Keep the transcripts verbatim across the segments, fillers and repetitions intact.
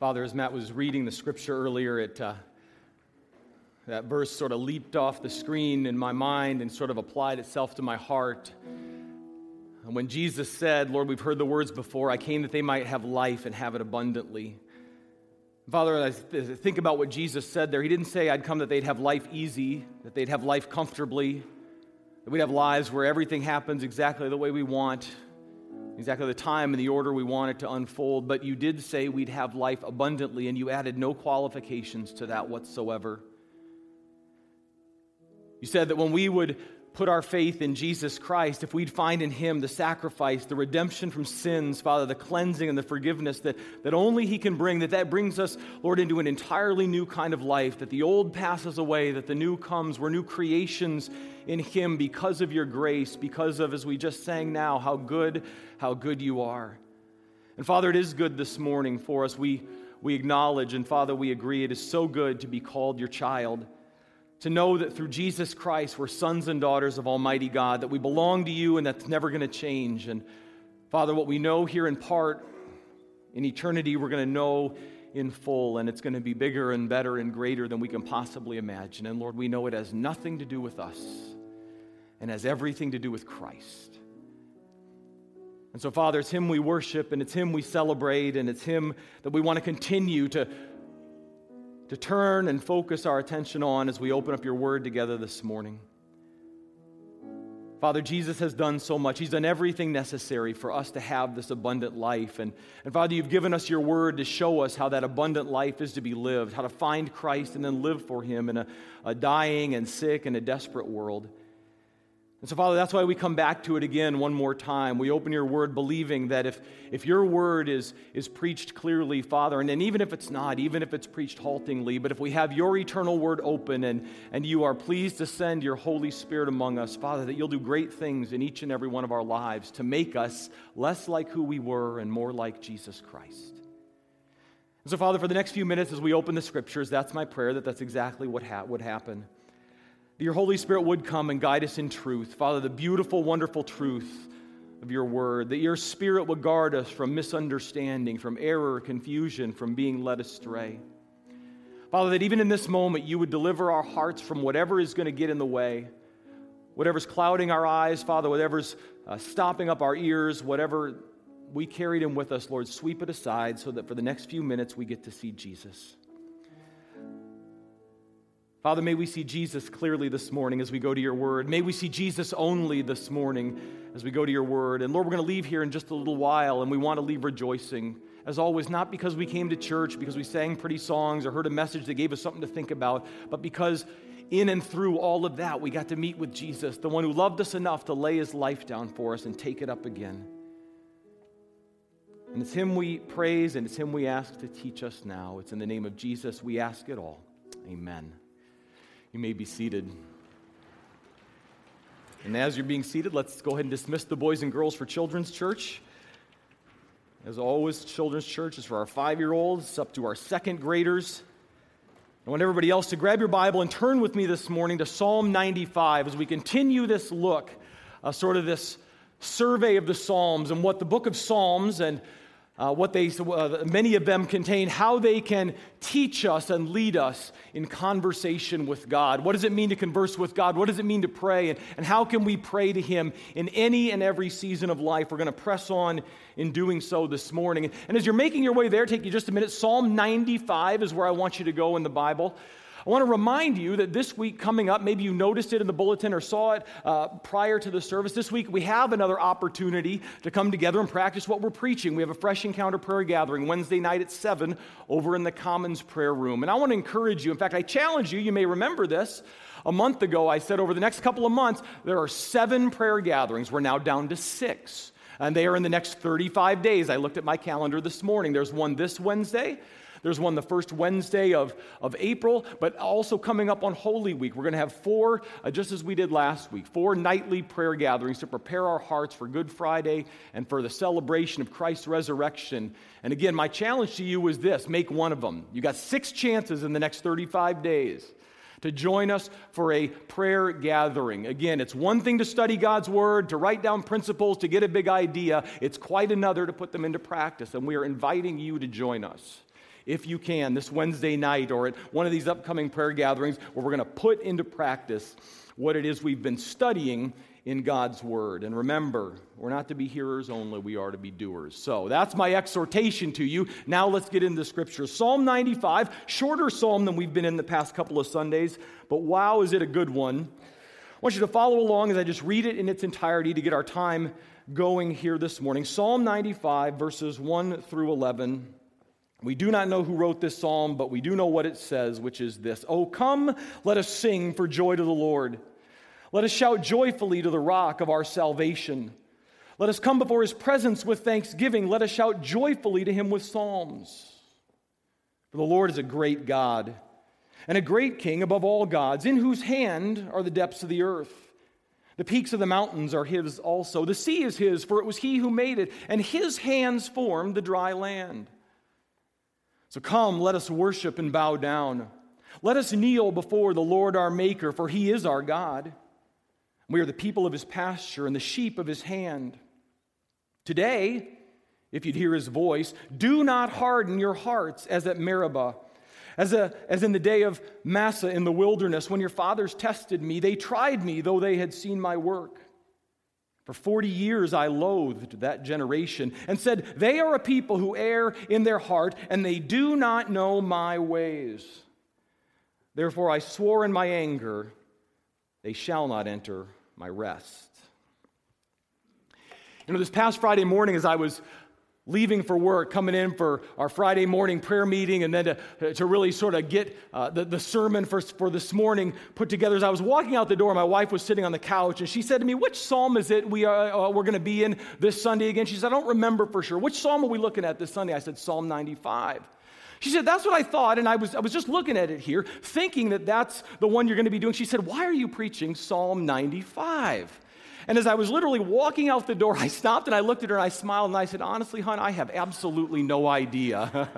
Father, as Matt was reading the scripture earlier, it uh, that verse sort of leaped off the screen in my mind and sort of applied itself to my heart. And when Jesus said, Lord, we've heard the words before, I came that they might have life and have it abundantly. Father, as I think about what Jesus said there, he didn't say I'd come that they'd have life easy, that they'd have life comfortably, that we'd have lives where everything happens exactly the way we want, exactly the time and the order we want it to unfold, but you did say we'd have life abundantly, and you added no qualifications to that whatsoever. You said that when we would put our faith in Jesus Christ, if we'd find in him the sacrifice, the redemption from sins, Father, the cleansing and the forgiveness that, that only he can bring, that that brings us, Lord, into an entirely new kind of life, that the old passes away, that the new comes. We're new creations in him because of your grace, because of, as we just sang now, how good, how good you are. And Father, it is good this morning for us. We, we acknowledge, and Father, we agree, it is so good to be called your child, to know that through Jesus Christ we're sons and daughters of Almighty God, that we belong to you and that's never going to change. And Father, what we know here in part, in eternity we're going to know in full, and it's going to be bigger and better and greater than we can possibly imagine. And Lord, we know it has nothing to do with us and has everything to do with Christ. And so Father, it's him we worship and it's him we celebrate and it's him that we want to continue to to turn and focus our attention on as we open up your word together this morning. Father, Jesus has done so much. He's done everything necessary for us to have this abundant life. And, and Father, you've given us your word to show us how that abundant life is to be lived, how to find Christ and then live for him in a, a dying and sick and a desperate world. And so, Father, that's why we come back to it again one more time. We open your word believing that if, if your word is, is preached clearly, Father, and, and even if it's not, even if it's preached haltingly, but if we have your eternal word open and, and you are pleased to send your Holy Spirit among us, Father, that you'll do great things in each and every one of our lives to make us less like who we were and more like Jesus Christ. And so, Father, for the next few minutes as we open the scriptures, that's my prayer, that that's exactly what ha- would happen. That your Holy Spirit would come and guide us in truth. Father, the beautiful, wonderful truth of your word, that your Spirit would guard us from misunderstanding, from error, confusion, from being led astray. Father, that even in this moment, you would deliver our hearts from whatever is going to get in the way, whatever's clouding our eyes, Father, whatever's uh, stopping up our ears, whatever we carried in with us, Lord, sweep it aside so that for the next few minutes we get to see Jesus. Father, may we see Jesus clearly this morning as we go to your word. May we see Jesus only this morning as we go to your word. And Lord, we're going to leave here in just a little while, and we want to leave rejoicing. As always, not because we came to church, because we sang pretty songs or heard a message that gave us something to think about, but because in and through all of that, we got to meet with Jesus, the one who loved us enough to lay his life down for us and take it up again. And it's him we praise, and it's him we ask to teach us now. It's in the name of Jesus we ask it all. Amen. You may be seated. And as you're being seated, let's go ahead and dismiss the boys and girls for Children's Church. As always, Children's Church is for our five-year-olds up to our second graders. I want everybody else to grab your Bible and turn with me this morning to Psalm ninety-five as we continue this look, uh, sort of this survey of the Psalms and what the book of Psalms and Uh, what they, uh, many of them contain, how they can teach us and lead us in conversation with God. What does it mean to converse with God? What does it mean to pray? And, and how can we pray to him in any and every season of life? We're going to press on in doing so this morning. And, and as you're making your way there, take you just a minute. Psalm ninety-five is where I want you to go in the Bible. I want to remind you that this week coming up, maybe you noticed it in the bulletin or saw it uh, prior to the service. This week we have another opportunity to come together and practice what we're preaching. We have a Fresh Encounter prayer gathering Wednesday night at seven over in the Commons prayer room. And I want to encourage you. In fact, I challenge you. You may remember this. A month ago, I said over the next couple of months, there are seven prayer gatherings. We're now down to six. And they are in the next thirty-five days. I looked at my calendar this morning. There's one this Wednesday. There's one the first Wednesday of, of April, but also coming up on Holy Week. We're going to have four, uh, just as we did last week, four nightly prayer gatherings to prepare our hearts for Good Friday and for the celebration of Christ's resurrection. And again, my challenge to you is this: make one of them. You got six chances in the next thirty-five days to join us for a prayer gathering. Again, it's one thing to study God's word, to write down principles, to get a big idea. It's quite another to put them into practice, and we are inviting you to join us. if you can, this Wednesday night or at one of these upcoming prayer gatherings, where we're going to put into practice what it is we've been studying in God's Word. And remember, we're not to be hearers only, we are to be doers. So that's my exhortation to you. Now let's get into the Scripture. Psalm ninety-five, shorter psalm than we've been in the past couple of Sundays, but wow, is it a good one. I want you to follow along as I just read it in its entirety to get our time going here this morning. Psalm ninety-five, verses one through eleven. We do not know who wrote this psalm, but we do know what it says, which is this: "Oh, come, let us sing for joy to the Lord. Let us shout joyfully to the rock of our salvation. Let us come before his presence with thanksgiving. Let us shout joyfully to him with psalms. For the Lord is a great God and a great king above all gods, in whose hand are the depths of the earth. The peaks of the mountains are his also. The sea is his, for it was he who made it, and his hands formed the dry land. So come, let us worship and bow down. Let us kneel before the Lord our Maker, for he is our God. We are the people of his pasture and the sheep of his hand. Today, if you'd hear his voice, do not harden your hearts as at Meribah, as, a, as in the day of Massah in the wilderness, when your fathers tested me. They tried me, though they had seen my work. For forty years I loathed that generation and said, they are a people who err in their heart, and they do not know my ways. Therefore I swore in my anger, they shall not enter my rest." You know, this past Friday morning, as I was leaving for work, coming in for our Friday morning prayer meeting, and then to, to really sort of get uh, the, the sermon for, for this morning put together, as I was walking out the door, my wife was sitting on the couch, and she said to me, "Which psalm is it we are, uh, we're going to be in this Sunday again?" She said, "I don't remember for sure. Which psalm are we looking at this Sunday?" I said, "Psalm ninety-five." She said, "That's what I thought, and I was I was just looking at it here, thinking that that's the one you're going to be doing." She said, "Why are you preaching Psalm ninety-five?" And as I was literally walking out the door, I stopped and I looked at her and I smiled and I said, "Honestly, hon, I have absolutely no idea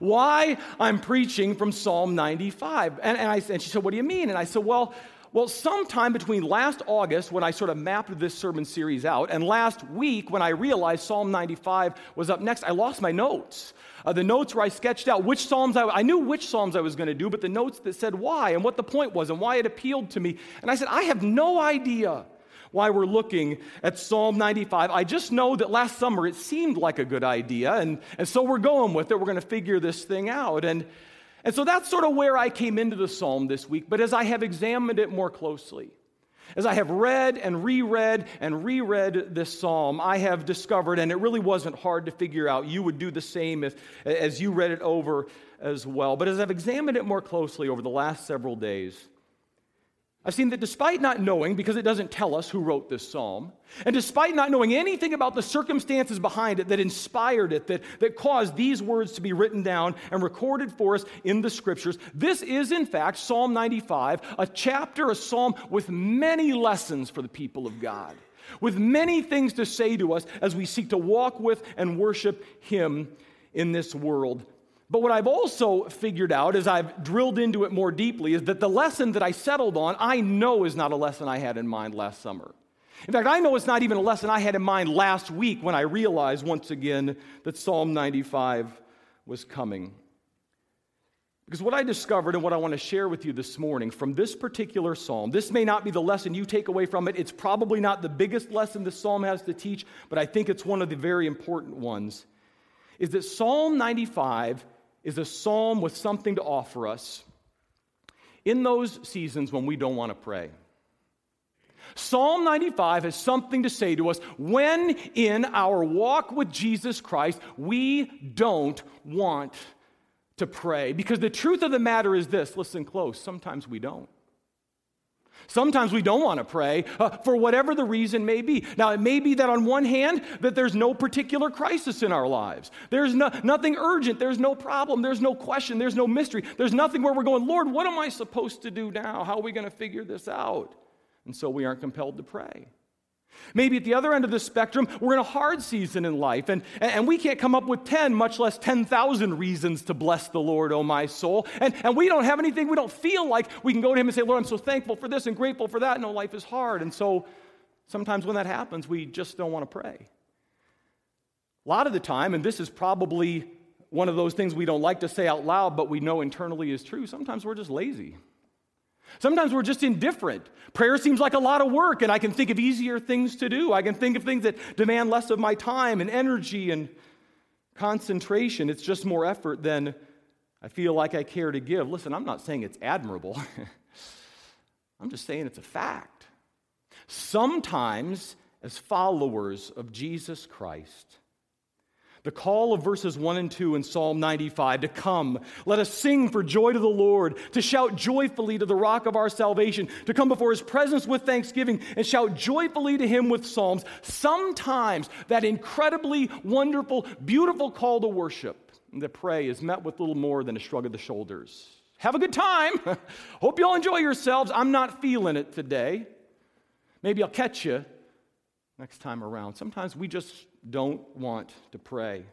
why I'm preaching from Psalm ninety-five." And, and, I, and she said, "What do you mean?" And I said, well, well, sometime between last August, when I sort of mapped this sermon series out, and last week when I realized Psalm ninety-five was up next, I lost my notes. Uh, the notes where I sketched out which psalms, I, I knew which psalms I was going to do, but the notes that said why and what the point was and why it appealed to me. And I said, I have no idea why we're looking at Psalm ninety-five. I just know that last summer it seemed like a good idea, and, and so we're going with it. We're going to figure this thing out. And, and so that's sort of where I came into the psalm this week. But as I have examined it more closely, as I have read and reread and reread this psalm, I have discovered, and it really wasn't hard to figure out, you would do the same if, as you read it over as well. But as I've examined it more closely over the last several days, I've seen that despite not knowing, because it doesn't tell us who wrote this psalm, and despite not knowing anything about the circumstances behind it that inspired it, that, that caused these words to be written down and recorded for us in the Scriptures, this is, in fact, Psalm ninety-five, a chapter, a psalm with many lessons for the people of God, with many things to say to us as we seek to walk with and worship Him in this world. But what I've also figured out as I've drilled into it more deeply is that the lesson that I settled on, I know is not a lesson I had in mind last summer. In fact, I know it's not even a lesson I had in mind last week when I realized once again that Psalm ninety-five was coming. Because what I discovered and what I want to share with you this morning from this particular psalm, this may not be the lesson you take away from it. It's probably not the biggest lesson this psalm has to teach, but I think it's one of the very important ones, is that Psalm ninety-five is a psalm with something to offer us in those seasons when we don't want to pray. Psalm ninety-five has something to say to us when in our walk with Jesus Christ we don't want to pray. Because the truth of the matter is this, listen close, sometimes we don't. Sometimes we don't want to pray uh, for whatever the reason may be. Now, it may be that on one hand, that there's no particular crisis in our lives. There's no, nothing urgent. There's no problem. There's no question. There's no mystery. There's nothing where we're going, Lord, what am I supposed to do now? How are we going to figure this out? And so we aren't compelled to pray. Maybe at the other end of the spectrum, we're in a hard season in life, and, and we can't come up with ten, much less ten thousand reasons to bless the Lord, oh my soul. And, and we don't have anything, we don't feel like we can go to Him and say, Lord, I'm so thankful for this and grateful for that. No, life is hard. And so sometimes when that happens, we just don't want to pray. A lot of the time, and this is probably one of those things we don't like to say out loud, but we know internally is true. Sometimes we're just lazy. Sometimes we're just indifferent. Prayer seems like a lot of work, and I can think of easier things to do. I can think of things that demand less of my time and energy and concentration. It's just more effort than I feel like I care to give. Listen, I'm not saying it's admirable. I'm just saying it's a fact. Sometimes, as followers of Jesus Christ, the call of verses one and two in Psalm ninety-five to come, let us sing for joy to the Lord, to shout joyfully to the rock of our salvation, to come before his presence with thanksgiving and shout joyfully to him with psalms. Sometimes that incredibly wonderful, beautiful call to worship and to pray is met with little more than a shrug of the shoulders. Have a good time. Hope you all enjoy yourselves. I'm not feeling it today. Maybe I'll catch you next time around. Sometimes we just don't want to pray.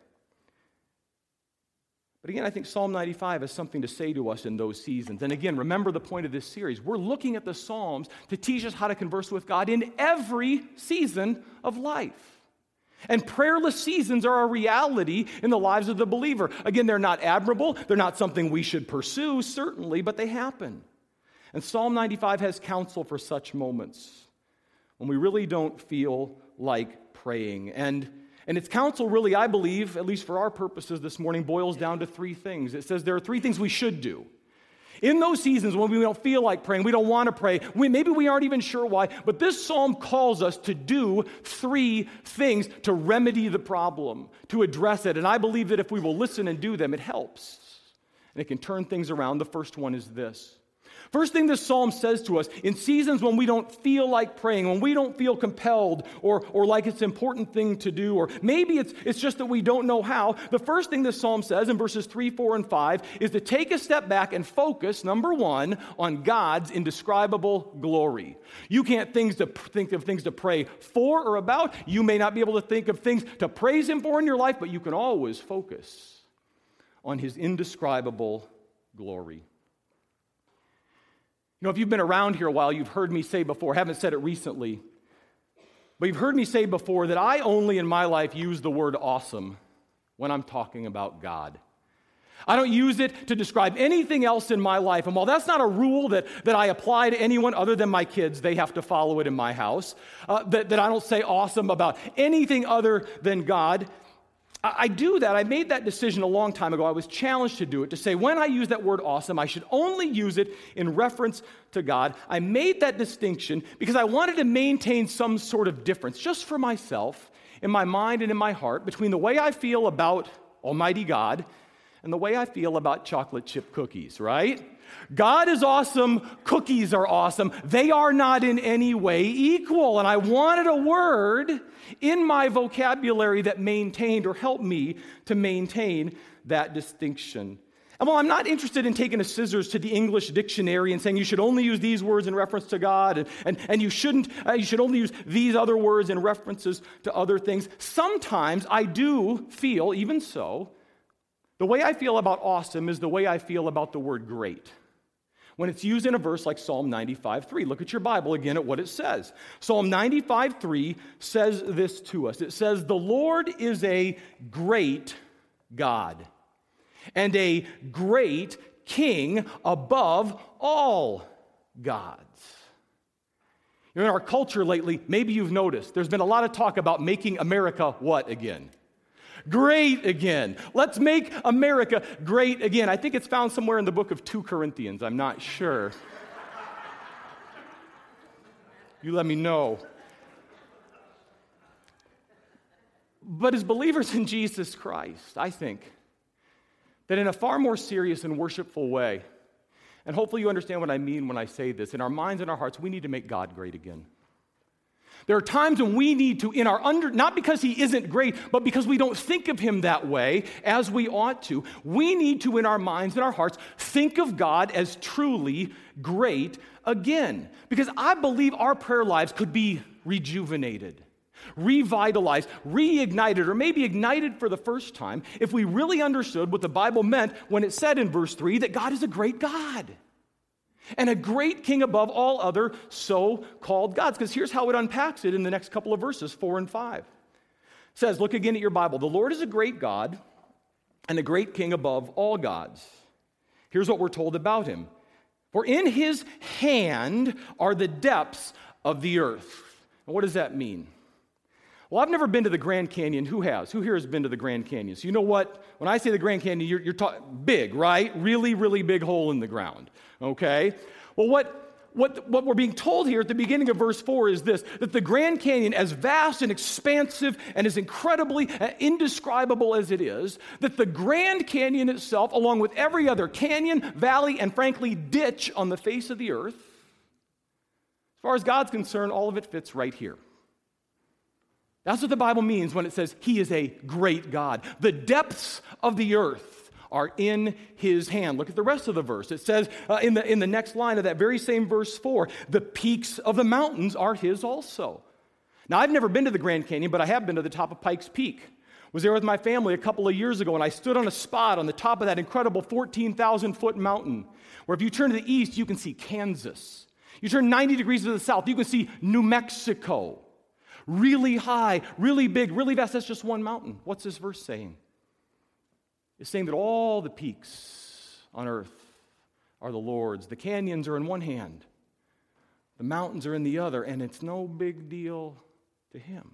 But again, I think Psalm ninety-five has something to say to us in those seasons. And again, remember the point of this series. We're looking at the Psalms to teach us how to converse with God in every season of life. And prayerless seasons are a reality in the lives of the believer. Again, they're not admirable. They're not something we should pursue, certainly, but they happen. And Psalm ninety-five has counsel for such moments when we really don't feel like praying. And And its counsel really, I believe, at least for our purposes this morning, boils down to three things. It says there are three things we should do. In those seasons when we don't feel like praying, we don't want to pray, we, maybe we aren't even sure why, but this psalm calls us to do three things to remedy the problem, to address it. And I believe that if we will listen and do them, it helps. And it can turn things around. The first one is this. First thing this psalm says to us, in seasons when we don't feel like praying, when we don't feel compelled or, or like it's an important thing to do, or maybe it's, it's just that we don't know how, the first thing this psalm says in verses three, four, and five is to take a step back and focus, number one, on God's indescribable glory. You can't things to, think of things to pray for or about. You may not be able to think of things to praise him for in your life, but you can always focus on his indescribable glory. You know, if you've been around here a while, you've heard me say before, I haven't said it recently, but you've heard me say before that I only in my life use the word awesome when I'm talking about God. I don't use it to describe anything else in my life. And while that's not a rule that, that I apply to anyone other than my kids, they have to follow it in my house, uh, that, that I don't say awesome about anything other than God, I do that. I made that decision a long time ago. I was challenged to do it, to say when I use that word awesome, I should only use it in reference to God. I made that distinction because I wanted to maintain some sort of difference just for myself, in my mind and in my heart, between the way I feel about Almighty God and the way I feel about chocolate chip cookies, right? God is awesome. Cookies are awesome. They are not in any way equal. And I wanted a word in my vocabulary that maintained or helped me to maintain that distinction. And while I'm not interested in taking a scissors to the English dictionary and saying you should only use these words in reference to God and, and, and you shouldn't, uh, you should only use these other words in references to other things, sometimes I do feel, even so, the way I feel about awesome is the way I feel about the word great when it's used in a verse like Psalm ninety-five three. Look at your Bible again at what it says. Psalm ninety-five three says this to us. It says, "The Lord is a great God and a great King above all gods." In our culture lately, maybe you've noticed, there's been a lot of talk about making America what again? Great again. Let's make America great again. I think it's found somewhere in the book of Second Corinthians. I'm not sure. You let me know. But as believers in Jesus Christ, I think that in a far more serious and worshipful way, and hopefully you understand what I mean when I say this, in our minds and our hearts, we need to make God great again. There are times when we need to, in our under, not because he isn't great, but because we don't think of him that way as we ought to. We need to, in our minds and our hearts, think of God as truly great again. Because I believe our prayer lives could be rejuvenated, revitalized, reignited, or maybe ignited for the first time if we really understood what the Bible meant when it said in verse three that God is a great God and a great King above all other so-called gods. Because here's how it unpacks it in the next couple of verses, four and five. It says, look again at your Bible. The Lord is a great God and a great king above all gods. Here's what we're told about him. For in his hand are the depths of the earth. And what does that mean? Well, I've never been to the Grand Canyon. Who has? Who here has been to the Grand Canyon? So you know what? When I say the Grand Canyon, you're, you're talking big, right? Really, really big hole in the ground, okay? Well, what, what, what we're being told here at the beginning of verse four is this, that the Grand Canyon, as vast and expansive and as incredibly indescribable as it is, that the Grand Canyon itself, along with every other canyon, valley, and frankly, ditch on the face of the earth, as far as God's concerned, all of it fits right here. That's what the Bible means when it says he is a great God. The depths of the earth are in his hand. Look at the rest of the verse. It says uh, in the in the next line of that very same verse four, the peaks of the mountains are his also. Now, I've never been to the Grand Canyon, but I have been to the top of Pikes Peak. I was there with my family a couple of years ago, and I stood on a spot on the top of that incredible fourteen thousand foot mountain, where if you turn to the east, you can see Kansas. You turn ninety degrees to the south, you can see New Mexico. Really high, really big, really vast. That's just one mountain. What's this verse saying? It's saying that all the peaks on earth are the Lord's. The canyons are in one hand. The mountains are in the other, and it's no big deal to him.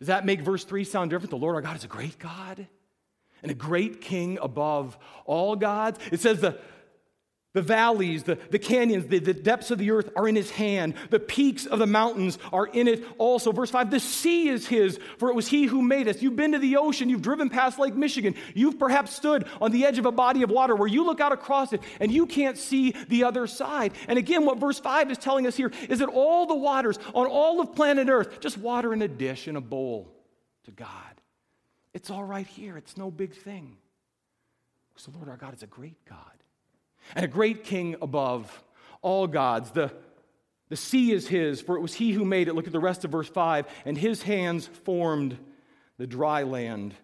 Does that make verse three sound different? The Lord our God is a great God and a great king above all gods. It says the The valleys, the, the canyons, the, the depths of the earth are in his hand. The peaks of the mountains are in it also. Verse five, the sea is his, for it was he who made us. You've been to the ocean. You've driven past Lake Michigan. You've perhaps stood on the edge of a body of water where you look out across it and you can't see the other side. And again, what verse five is telling us here is that all the waters on all of planet earth, just water in a dish, in a bowl to God. It's all right here. It's no big thing. Because the Lord our God is a great God. And a great king above all gods. The, the sea is his, for it was he who made it. Look at the rest of verse five. And his hands formed the dry land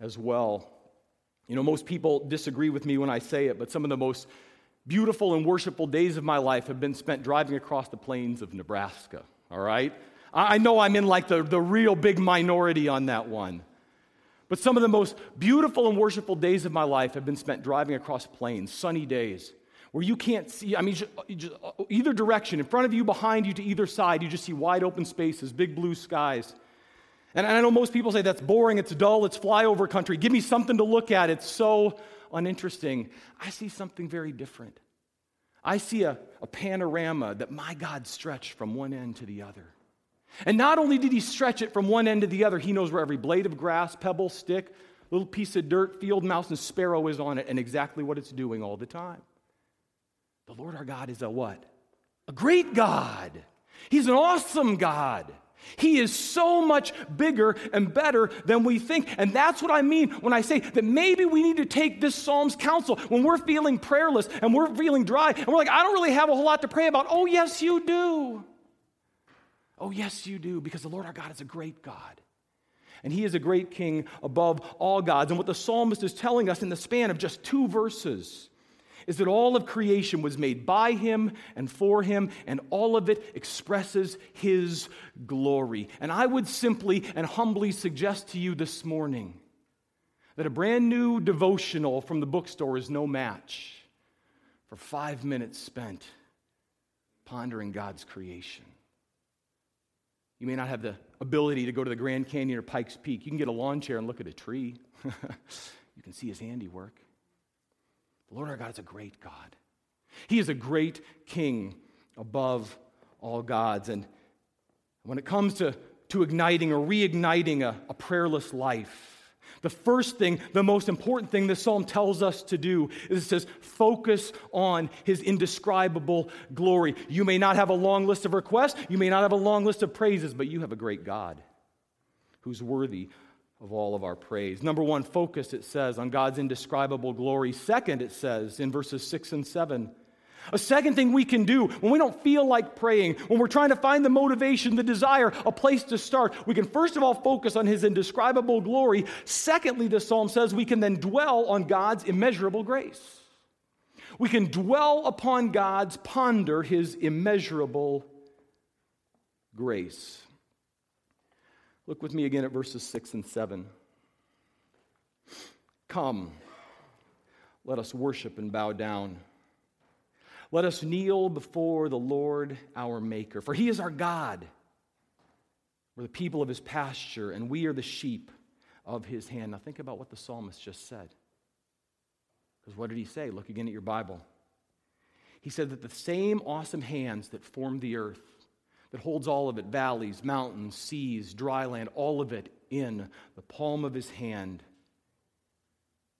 as well. You know, most people disagree with me when I say it, but some of the most beautiful and worshipful days of my life have been spent driving across the plains of Nebraska, all right? I know I'm in like the, the real big minority on that one. But some of the most beautiful and worshipful days of my life have been spent driving across plains, sunny days, where you can't see, I mean, just, just, either direction, in front of you, behind you, to either side, you just see wide open spaces, big blue skies. And I know most people say that's boring, it's dull, it's flyover country. Give me something to look at, it's so uninteresting. I see something very different. I see a, a panorama that my God stretched from one end to the other. And not only did he stretch it from one end to the other, he knows where every blade of grass, pebble, stick, little piece of dirt, field mouse, and sparrow is on it, and exactly what it's doing all the time. The Lord our God is a what? A great God. He's an awesome God. He is so much bigger and better than we think. And that's what I mean when I say that maybe we need to take this Psalm's counsel when we're feeling prayerless and we're feeling dry, and we're like, I don't really have a whole lot to pray about. Oh, yes, you do. Oh, yes, you do, because the Lord our God is a great God, and he is a great king above all gods. And what the psalmist is telling us in the span of just two verses is that all of creation was made by him and for him, and all of it expresses his glory. And I would simply and humbly suggest to you this morning that a brand new devotional from the bookstore is no match for five minutes spent pondering God's creation. You may not have the ability to go to the Grand Canyon or Pikes Peak. You can get a lawn chair and look at a tree. You can see his handiwork. The Lord our God is a great God. He is a great king above all gods. And when it comes to, to igniting or reigniting a, a prayerless life, the first thing, the most important thing this psalm tells us to do is it says, focus on his indescribable glory. You may not have a long list of requests, you may not have a long list of praises, but you have a great God who's worthy of all of our praise. Number one, focus, it says, on God's indescribable glory. Second, it says in verses six and seven, a second thing we can do when we don't feel like praying, when we're trying to find the motivation, the desire, a place to start, we can first of all focus on his indescribable glory. Secondly, the psalm says we can then dwell on God's immeasurable grace. We can dwell upon God's, ponder his immeasurable grace. Look with me again at verses six and seven. Come, let us worship and bow down. Let us kneel before the Lord our Maker, for He is our God. We're the people of His pasture, and we are the sheep of His hand. Now think about what the psalmist just said. Because what did he say? Look again at your Bible. He said that the same awesome hands that formed the earth, that holds all of it, valleys, mountains, seas, dry land, all of it in the palm of His hand.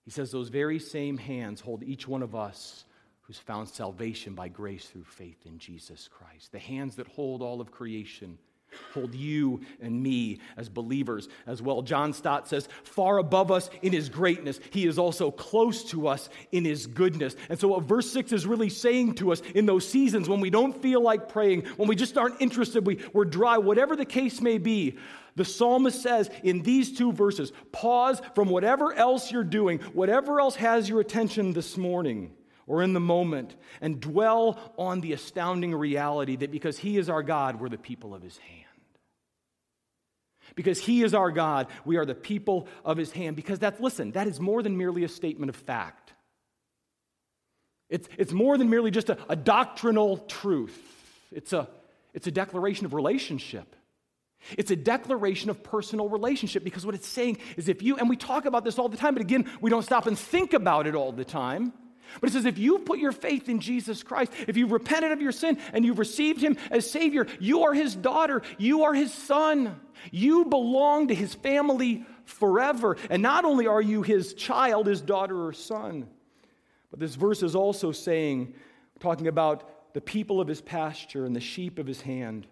He says those very same hands hold each one of us who's found salvation by grace through faith in Jesus Christ. The hands that hold all of creation hold you and me as believers as well. John Stott says, far above us in His greatness, He is also close to us in His goodness. And so what verse six is really saying to us in those seasons when we don't feel like praying, when we just aren't interested, we, we're dry, whatever the case may be, the psalmist says in these two verses, pause from whatever else you're doing, whatever else has your attention this morning or in the moment, and dwell on the astounding reality that because He is our God, we're the people of His hand. Because He is our God, we are the people of His hand. Because that's, listen, that is more than merely a statement of fact. It's, it's more than merely just a, a doctrinal truth. It's a, it's a declaration of relationship. It's a declaration of personal relationship, because what it's saying is if you, and we talk about this all the time, but again, we don't stop and think about it all the time. But it says, if you put your faith in Jesus Christ, if you've repented of your sin and you've received Him as Savior, you are His daughter, you are His son. You belong to His family forever. And not only are you His child, His daughter or son, but this verse is also saying, talking about the people of His pasture and the sheep of His hand,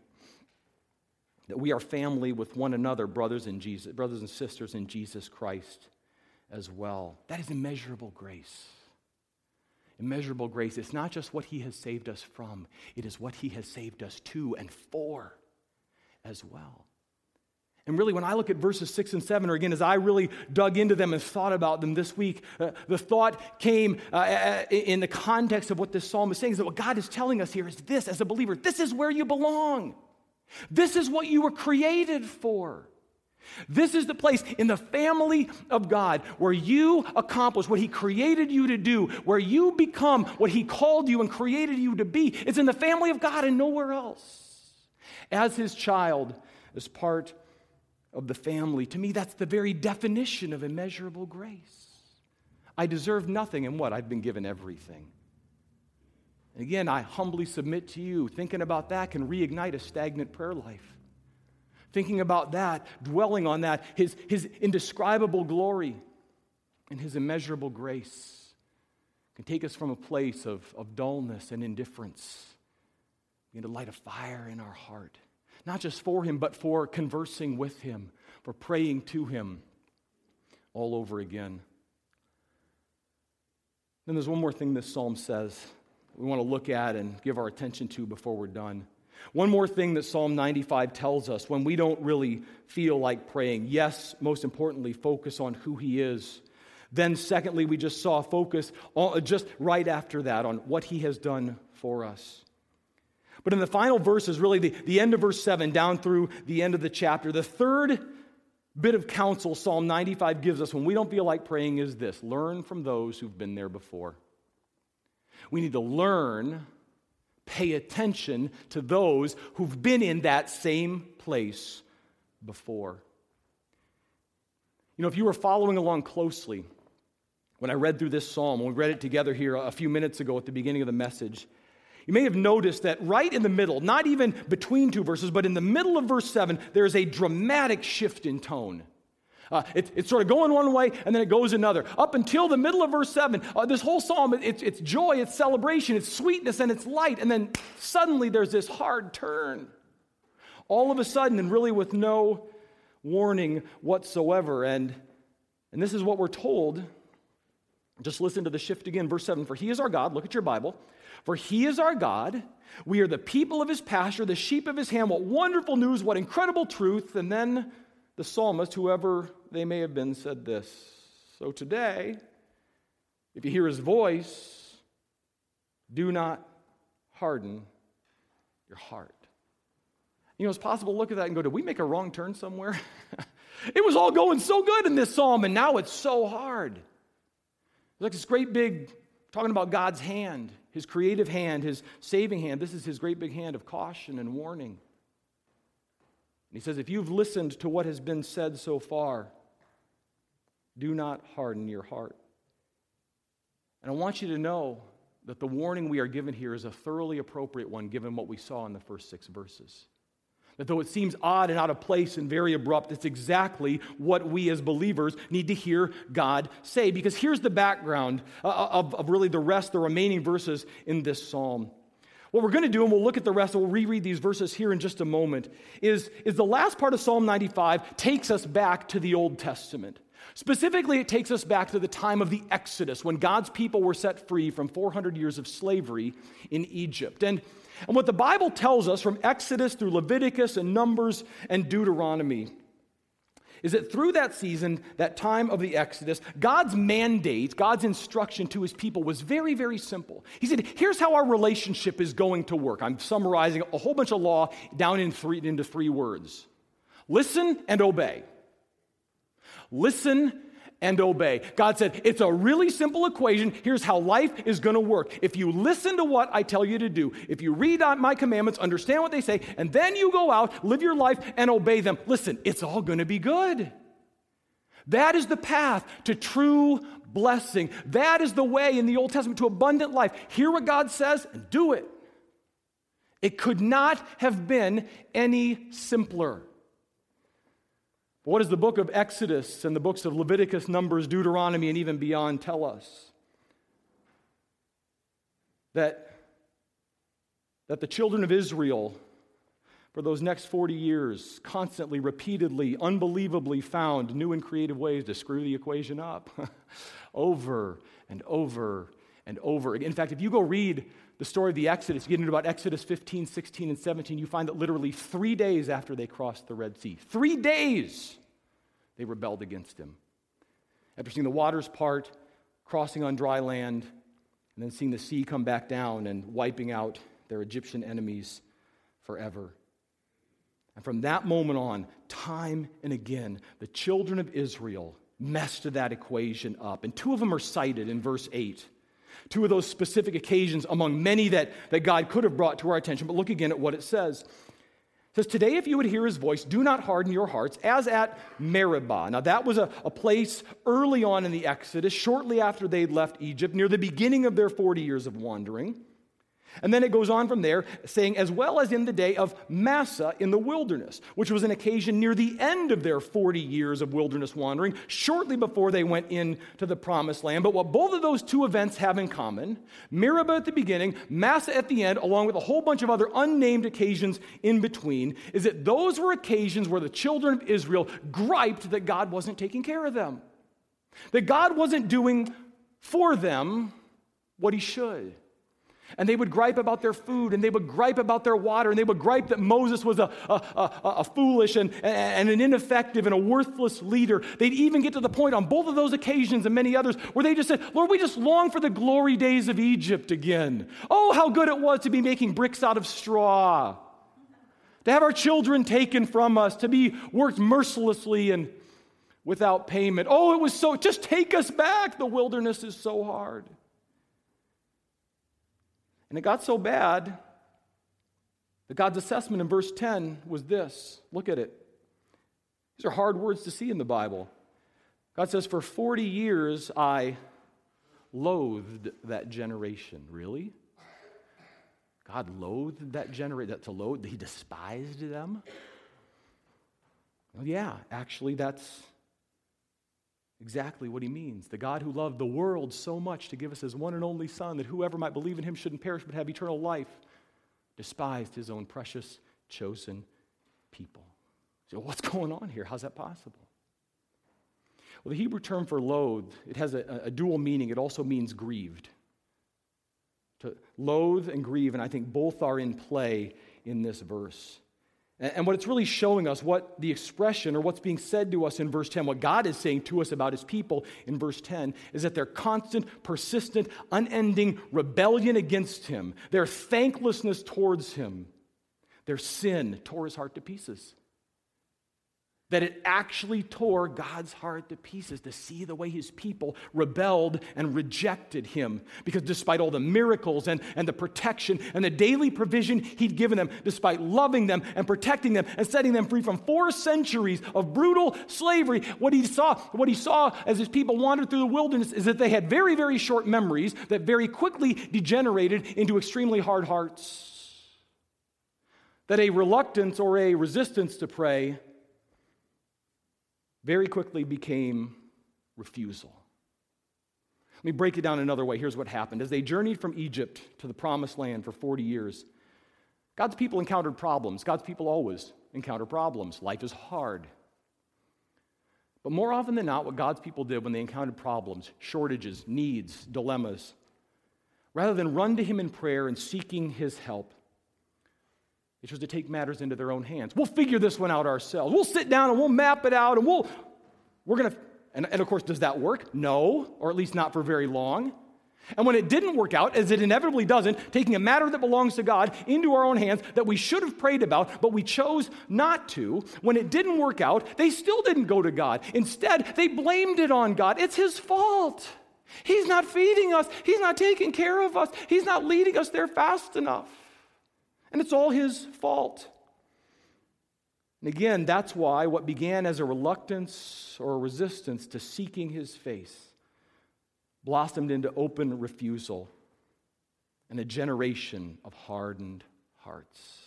that we are family with one another, brothers in Jesus, brothers and sisters in Jesus Christ as well. That is immeasurable grace. Immeasurable grace. It's not just what He has saved us from. It is what He has saved us to and for as well. And really, when I look at verses six and seven, or again, as I really dug into them and thought about them this week, uh, the thought came uh, in the context of what this psalm is saying, is that what God is telling us here is this, as a believer, this is where you belong. This is what you were created for. This is the place in the family of God where you accomplish what He created you to do, where you become what He called you and created you to be. It's in the family of God and nowhere else. As His child, as part of the family, to me that's the very definition of immeasurable grace. I deserve nothing, and what? I've been given everything. And again, I humbly submit to you, thinking about that can reignite a stagnant prayer life. Thinking about that, dwelling on that, his, his indescribable glory and His immeasurable grace can take us from a place of, of dullness and indifference and to light a fire in our heart, not just for Him, but for conversing with Him, for praying to Him all over again. Then there's one more thing this psalm says we want to look at and give our attention to before we're done. One more thing that Psalm ninety-five tells us when we don't really feel like praying. Yes, most importantly, focus on who He is. Then secondly, we just saw focus on, just right after that on what He has done for us. But in the final verses, really the, the end of verse seven down through the end of the chapter, the third bit of counsel Psalm ninety-five gives us when we don't feel like praying is this. Learn from those who've been there before. We need to learn pay attention to those who've been in that same place before. You know, if you were following along closely, when I read through this psalm, when we read it together here a few minutes ago at the beginning of the message, you may have noticed that right in the middle, not even between two verses, but in the middle of verse seven, there is a dramatic shift in tone. Uh, it, it's sort of going one way, and then it goes another. Up until the middle of verse seven, uh, this whole psalm, it, it's, it's joy, it's celebration, it's sweetness, and it's light. And then suddenly there's this hard turn. All of a sudden, and really with no warning whatsoever. And, and this is what we're told. Just listen to the shift again. Verse seven, for He is our God. Look at your Bible. For He is our God. We are the people of His pasture, the sheep of His hand. What wonderful news, what incredible truth. And then the psalmist, whoever they may have been, said this. So today, if you hear His voice, do not harden your heart. You know, it's possible to look at that and go, did we make a wrong turn somewhere? It was all going so good in this psalm, and now it's so hard. like this great big, talking about God's hand, his creative hand, his saving hand. This is his great big hand of caution and warning. And he says, if you've listened to what has been said so far, do not harden your heart. And I want you to know that the warning we are given here is a thoroughly appropriate one given what we saw in the first six verses. That though it seems odd and out of place and very abrupt, it's exactly what we as believers need to hear God say. Because here's the background of, of really the rest, the remaining verses in this psalm. What we're going to do, and we'll look at the rest, and we'll reread these verses here in just a moment, is, is the last part of Psalm ninety-five takes us back to the Old Testament. Specifically, it takes us back to the time of the Exodus, when God's people were set free from four hundred years of slavery in Egypt. And, and what the Bible tells us from Exodus through Leviticus and Numbers and Deuteronomy is that through that season, that time of the Exodus, God's mandate, God's instruction to his people was very, very simple. He said, here's how our relationship is going to work. I'm summarizing a whole bunch of law down in three, into three words. Listen and obey. Listen and obey. God said, it's a really simple equation. Here's how life is going to work. If you listen to what I tell you to do, if you read my commandments, understand what they say, and then you go out, live your life, and obey them. Listen, it's all going to be good. That is the path to true blessing. That is the way in the Old Testament to abundant life. Hear what God says and do it. It could not have been any simpler. What does the book of Exodus and the books of Leviticus, Numbers, Deuteronomy, and even beyond tell us? That, that the children of Israel, for those next forty years, constantly, repeatedly, unbelievably found new and creative ways to screw the equation up over and over and over again. In fact, if you go read the story of the Exodus, you get into about Exodus fifteen, sixteen, and seventeen, you find that literally three days after they crossed the Red Sea, three days they rebelled against him. After seeing the waters part, crossing on dry land, and then seeing the sea come back down and wiping out their Egyptian enemies forever. And from that moment on, time and again, the children of Israel messed that equation up. And two of them are cited in verse eight. Two of those specific occasions among many that, that God could have brought to our attention. But look again at what it says. It says, today if you would hear his voice, do not harden your hearts, as at Meribah. Now that was a, a place early on in the Exodus, shortly after they'd left Egypt, near the beginning of their forty years of wandering. And then it goes on from there, saying, as well as in the day of Massa in the wilderness, which was an occasion near the end of their forty years of wilderness wandering, shortly before they went into the promised land. But what both of those two events have in common, Meribah at the beginning, Massa at the end, along with a whole bunch of other unnamed occasions in between, is that those were occasions where the children of Israel griped that God wasn't taking care of them, that God wasn't doing for them what he should. And they would gripe about their food, and they would gripe about their water, and they would gripe that Moses was a, a, a, a foolish and, and an ineffective and a worthless leader. They'd even get to the point on both of those occasions and many others where they just said, Lord, we just long for the glory days of Egypt again. Oh, how good it was to be making bricks out of straw, to have our children taken from us, to be worked mercilessly and without payment. Oh, it was so, just take us back. The wilderness is so hard. And it got so bad that God's assessment in verse ten was this. Look at it. These are hard words to see in the Bible. God says, for forty years I loathed that generation. Really? God loathed that generation. That to loathe, he despised them? Well, yeah, actually that's exactly what he means. The God who loved the world so much to give us his one and only Son, that whoever might believe in him shouldn't perish but have eternal life, despised his own precious, chosen people. So what's going on here? How's that possible? Well, the Hebrew term for loathe, it has a, a dual meaning. It also means grieved. To loathe and grieve, and I think both are in play in this verse. And what it's really showing us, what the expression or what's being said to us in verse ten, what God is saying to us about his people in verse ten, is that their constant, persistent, unending rebellion against him, their thanklessness towards him, their sin tore his heart to pieces. that it actually tore God's heart to pieces to see the way his people rebelled and rejected him. Because despite all the miracles and, and the protection and the daily provision he'd given them, despite loving them and protecting them and setting them free from four centuries of brutal slavery, what he saw, what he saw as his people wandered through the wilderness is that they had very, very short memories that very quickly degenerated into extremely hard hearts. That a reluctance or a resistance to pray very quickly became refusal. Let me break it down another way. Here's what happened. As they journeyed from Egypt to the promised land for forty years, God's people encountered problems. God's people always encounter problems. Life is hard. But more often than not, what God's people did when they encountered problems, shortages, needs, dilemmas, rather than run to him in prayer and seeking his help, they chose to take matters into their own hands. We'll figure this one out ourselves. We'll sit down and we'll map it out and we'll, we're going to, and, and of course, does that work? No, or at least not for very long. And when it didn't work out, as it inevitably doesn't, taking a matter that belongs to God into our own hands that we should have prayed about, but we chose not to, when it didn't work out, they still didn't go to God. Instead, they blamed it on God. It's his fault. He's not feeding us. He's not taking care of us. He's not leading us there fast enough. And it's all his fault. And again, that's why what began as a reluctance or a resistance to seeking his face blossomed into open refusal and a generation of hardened hearts.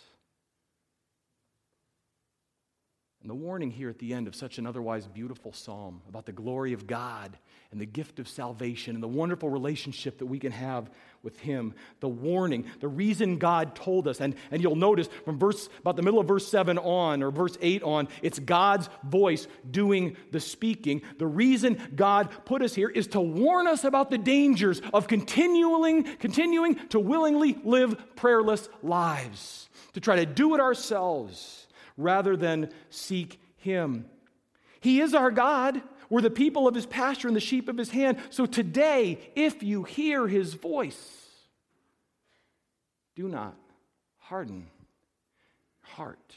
And the warning here at the end of such an otherwise beautiful psalm about the glory of God and the gift of salvation and the wonderful relationship that we can have with him, the warning, the reason God told us, and, and you'll notice from verse about the middle of verse seven on, or verse eight on, it's God's voice doing the speaking. The reason God put us here is to warn us about the dangers of continuing, continuing to willingly live prayerless lives, to try to do it ourselves, rather than seek him. He is our God. We're the people of his pasture and the sheep of his hand. So today, if you hear his voice, do not harden your heart.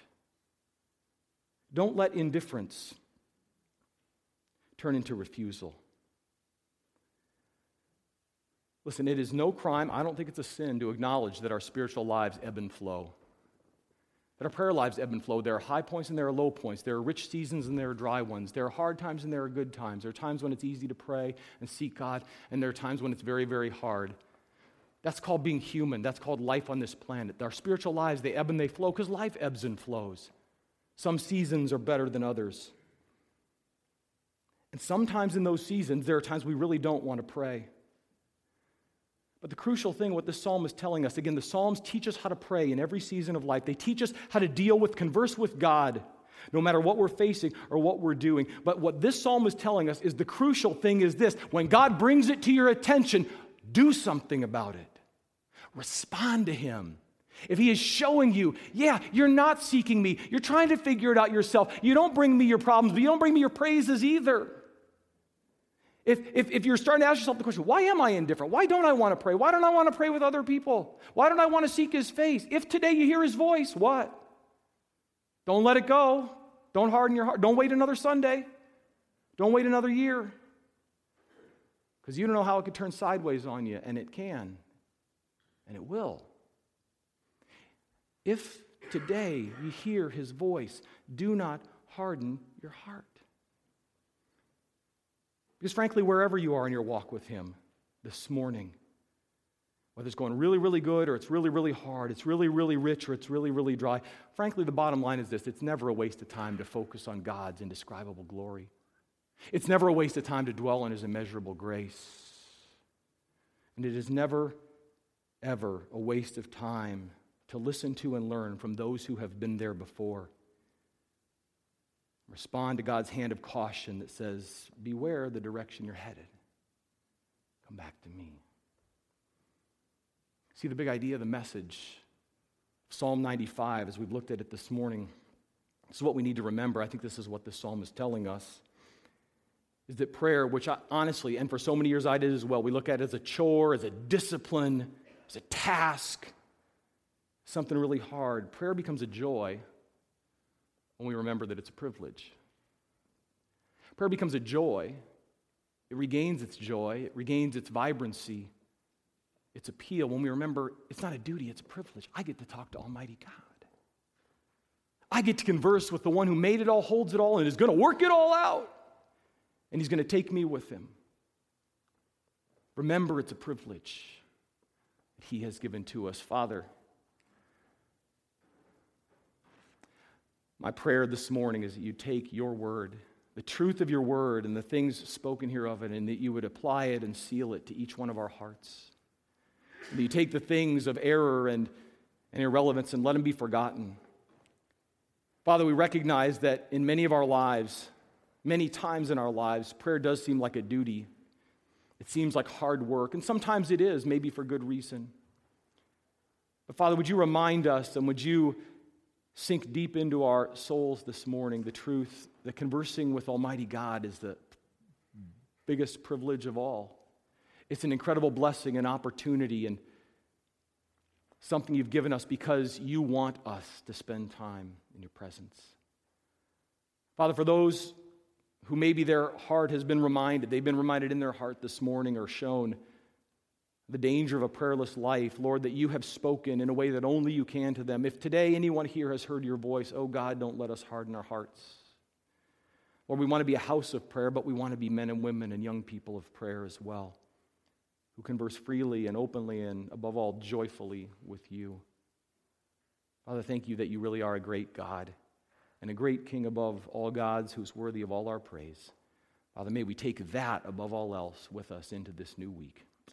Don't let indifference turn into refusal. Listen, it is no crime, I don't think it's a sin, to acknowledge that our spiritual lives ebb and flow. That our prayer lives ebb and flow. There are high points and there are low points. There are rich seasons and there are dry ones. There are hard times and there are good times. There are times when it's easy to pray and seek God, and there are times when it's very, very hard. That's called being human. That's called life on this planet. Our spiritual lives, they ebb and they flow because life ebbs and flows. Some seasons are better than others. And sometimes in those seasons, there are times we really don't want to pray. But the crucial thing, what this psalm is telling us, again, the Psalms teach us how to pray in every season of life. They teach us how to deal with, converse with God, no matter what we're facing or what we're doing. But what this psalm is telling us is the crucial thing is this: when God brings it to your attention, do something about it. Respond to him. If he is showing you, yeah, you're not seeking me. You're trying to figure it out yourself. You don't bring me your problems, but you don't bring me your praises either. If, if, if you're starting to ask yourself the question, why am I indifferent? Why don't I want to pray? Why don't I want to pray with other people? Why don't I want to seek his face? If today you hear his voice, what? Don't let it go. Don't harden your heart. Don't wait another Sunday. Don't wait another year. Because you don't know how it could turn sideways on you, and it can, and it will. If today you hear his voice, do not harden your heart. Because frankly, wherever you are in your walk with him this morning, whether it's going really, really good or it's really, really hard, it's really, really rich or it's really, really dry, frankly, the bottom line is this: it's never a waste of time to focus on God's indescribable glory. It's never a waste of time to dwell on his immeasurable grace. And it is never, ever a waste of time to listen to and learn from those who have been there before. Respond to God's hand of caution that says, beware the direction you're headed. Come back to me. See, the big idea of the message, Psalm ninety-five, as we've looked at it this morning, this is what we need to remember. I think this is what this psalm is telling us, is that prayer, which I, honestly, and for so many years I did as well, we look at it as a chore, as a discipline, as a task, something really hard. Prayer becomes a joy when we remember that it's a privilege. Prayer becomes a joy. It regains its joy. It regains its vibrancy, its appeal, when we remember it's not a duty, it's a privilege. I get to talk to Almighty God. I get to converse with the one who made it all, holds it all, and is going to work it all out. And he's going to take me with him. Remember, it's a privilege that he has given to us. Father, my prayer this morning is that you take your word, the truth of your word and the things spoken here of it, and that you would apply it and seal it to each one of our hearts. And that you take the things of error and, and irrelevance and let them be forgotten. Father, we recognize that in many of our lives, many times in our lives, prayer does seem like a duty. It seems like hard work, and sometimes it is, maybe for good reason. But Father, would you remind us, and would you sink deep into our souls this morning the truth that conversing with Almighty God is the biggest privilege of all. It's an incredible blessing, an opportunity, and something you've given us because you want us to spend time in your presence. Father, for those who maybe their heart has been reminded, they've been reminded in their heart this morning or shown the danger of a prayerless life, Lord, that you have spoken in a way that only you can to them. If today anyone here has heard your voice, oh God, don't let us harden our hearts. Lord, we want to be a house of prayer, but we want to be men and women and young people of prayer as well, who converse freely and openly and, above all, joyfully with you. Father, thank you that you really are a great God and a great King above all gods who's worthy of all our praise. Father, may we take that above all else with us into this new week.